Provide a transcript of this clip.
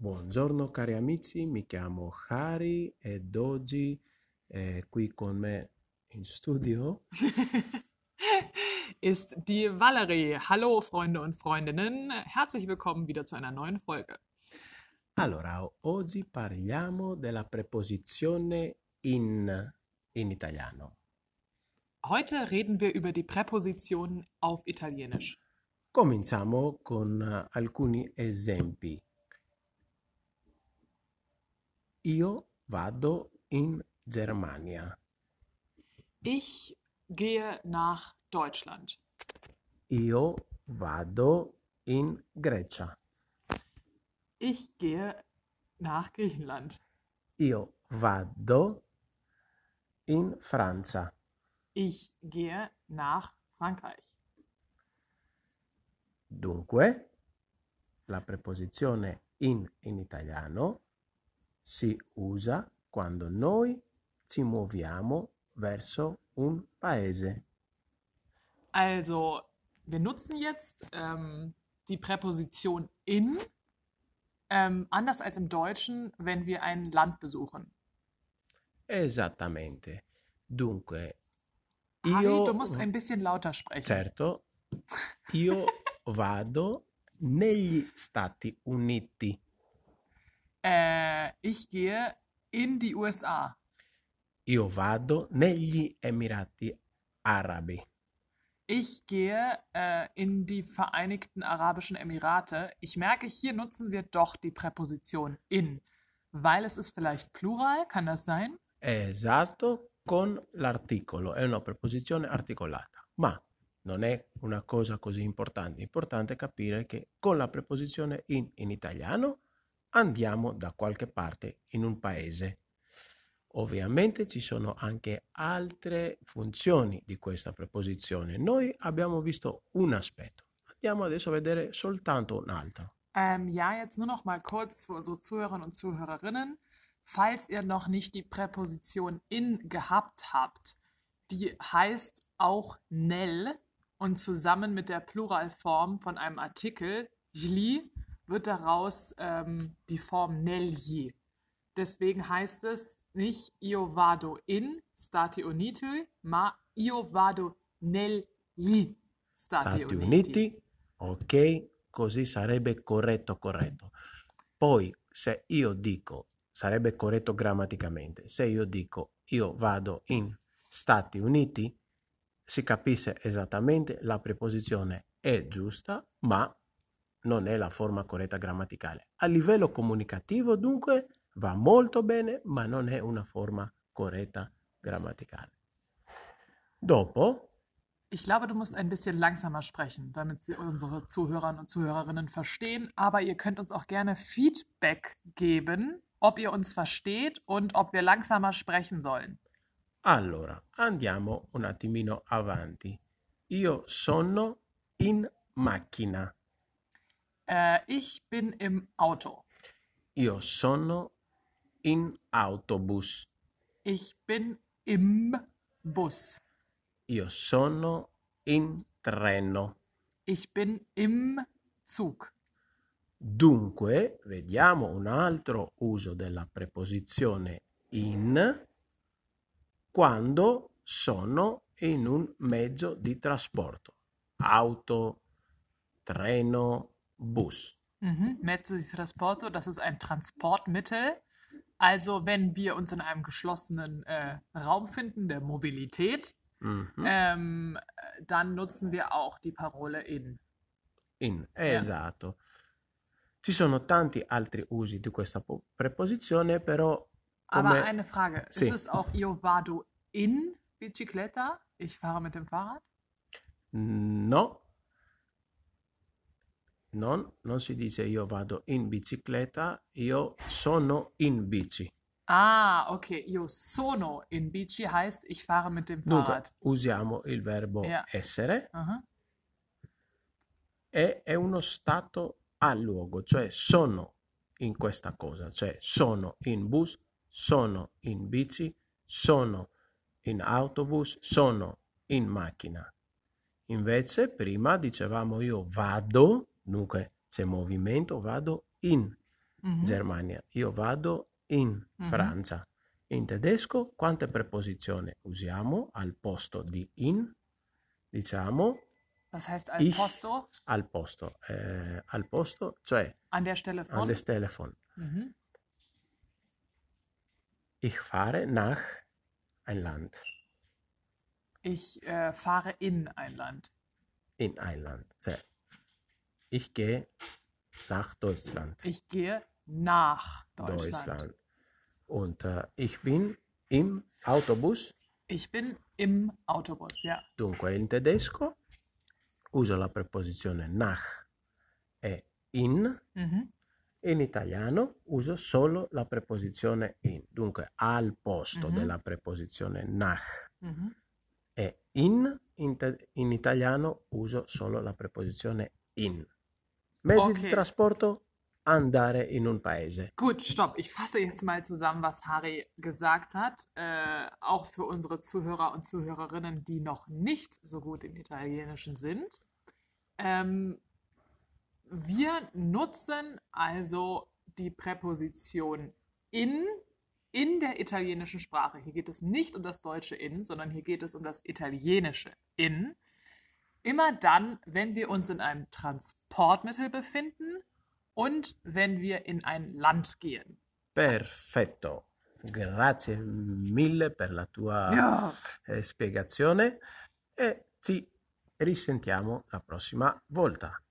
Buongiorno cari amici, mi chiamo Hari ed oggi è qui con me in studio ist die Valerie. Hallo Freunde und Freundinnen, herzlich willkommen wieder zu einer neuen Folge. Allora, oggi parliamo della preposizione in italiano. Heute reden wir über die Präpositionen auf Italienisch. Cominciamo con alcuni esempi. Io vado in Germania. Ich gehe nach Deutschland. Io vado in Grecia. Ich gehe nach Griechenland. Io vado in Francia. Ich gehe nach Frankreich. Dunque, la preposizione in italiano si usa quando noi ci muoviamo verso un paese. Also, wir nutzen jetzt die Präposition in, anders als im Deutschen, wenn wir ein Land besuchen. Esattamente. Dunque, Harry, du musst ein bisschen lauter sprechen. Certo. Io vado negli Stati Uniti. Ich gehe in die USA. Io vado negli Emirati Arabi. Ich gehe in die Vereinigten Arabischen Emirate. Ich merke, hier nutzen wir doch die Präposition in, weil es ist vielleicht Plural, kann das sein? Esatto, con l'articolo, è una preposizione articolata, ma non è una cosa così importante. Importante è capire che con la preposizione in italiano andiamo da qualche parte in un paese. Ovviamente ci sono anche altre funzioni di questa preposizione. Noi abbiamo visto un aspetto. Andiamo adesso a vedere soltanto un altro. Ja, jetzt nur noch mal kurz für unsere Zuhörer und Zuhörerinnen. Falls ihr noch nicht die Präposition in gehabt habt, die heißt auch nel und zusammen mit der Pluralform von einem Artikel, gli, wird daraus die Form negli. Deswegen heißt es nicht io vado in Stati Uniti, ma io vado negli Stati Uniti. Ok, così sarebbe corretto. Poi se io dico, sarebbe corretto grammaticamente, se io dico io vado in Stati Uniti, si capisce esattamente, la preposizione è giusta, ma non è la forma corretta grammaticale. A livello comunicativo, dunque, va molto bene, ma non è una forma corretta grammaticale. Dopo, ich glaube, du musst ein bisschen langsamer sprechen, damit sie unsere Zuhörer und Zuhörerinnen verstehen. Aber ihr könnt uns auch gerne Feedback geben, ob ihr uns versteht und ob wir langsamer sprechen sollen. Allora, andiamo un attimino avanti. Io sono in macchina. Ich bin im Auto. Io sono in autobus. Ich bin im Bus. Io sono in treno. Ich bin im Zug. Dunque, vediamo un altro uso della preposizione in quando sono in un mezzo di trasporto. Auto, treno, Bus. Mezzo di trasporto, das ist ein Transportmittel. Also wenn wir uns in einem geschlossenen Raum finden, der Mobilität, dann nutzen wir auch die Parole in. In, esatto. Ja. Ci sono tanti altri usi di questa preposizione, però... Come... Aber eine Frage, sì. Ist es auch io vado in bicicletta? Ich fahre mit dem Fahrrad? No. Non si dice io vado in bicicletta, io sono in bici. Ah, ok, io sono in bici heißt ich fahre mit dem Fahrrad. Dunque, usiamo il verbo essere e è uno stato al luogo, cioè sono in questa cosa, cioè sono in bus, sono in bici, sono in autobus, sono in macchina. Invece prima dicevamo io vado, dunque c'è movimento, vado in. Germania, io vado in Francia. In tedesco quante preposizioni usiamo al posto di in? Diciamo... Was heißt al posto? Al posto, cioè... An der Stelle von? An der Stelle von. Ich fahre nach ein Land. Ich fahre in ein Land. In ein Land. Cioè, ich gehe nach Deutschland. Ich gehe nach Deutschland. Und ich bin im Autobus. Ich bin im Autobus, ja. Dunque, in tedesco uso la preposizione nach e in. In italiano uso solo la preposizione in. Dunque, al posto della preposizione nach e in italiano uso solo la preposizione in. Mezzi di trasporto? Andare in un paese. Gut, stopp. Ich fasse jetzt mal zusammen, was Hari gesagt hat. Auch für unsere Zuhörer und Zuhörerinnen, die noch nicht so gut im Italienischen sind. Wir nutzen also die Präposition in der italienischen Sprache. Hier geht es nicht um das deutsche in, sondern hier geht es um das italienische in. Immer dann, wenn wir uns in einem Transportmittel befinden, und wenn wir in ein Land gehen. Perfetto. Grazie mille per la tua spiegazione e ci risentiamo la prossima volta.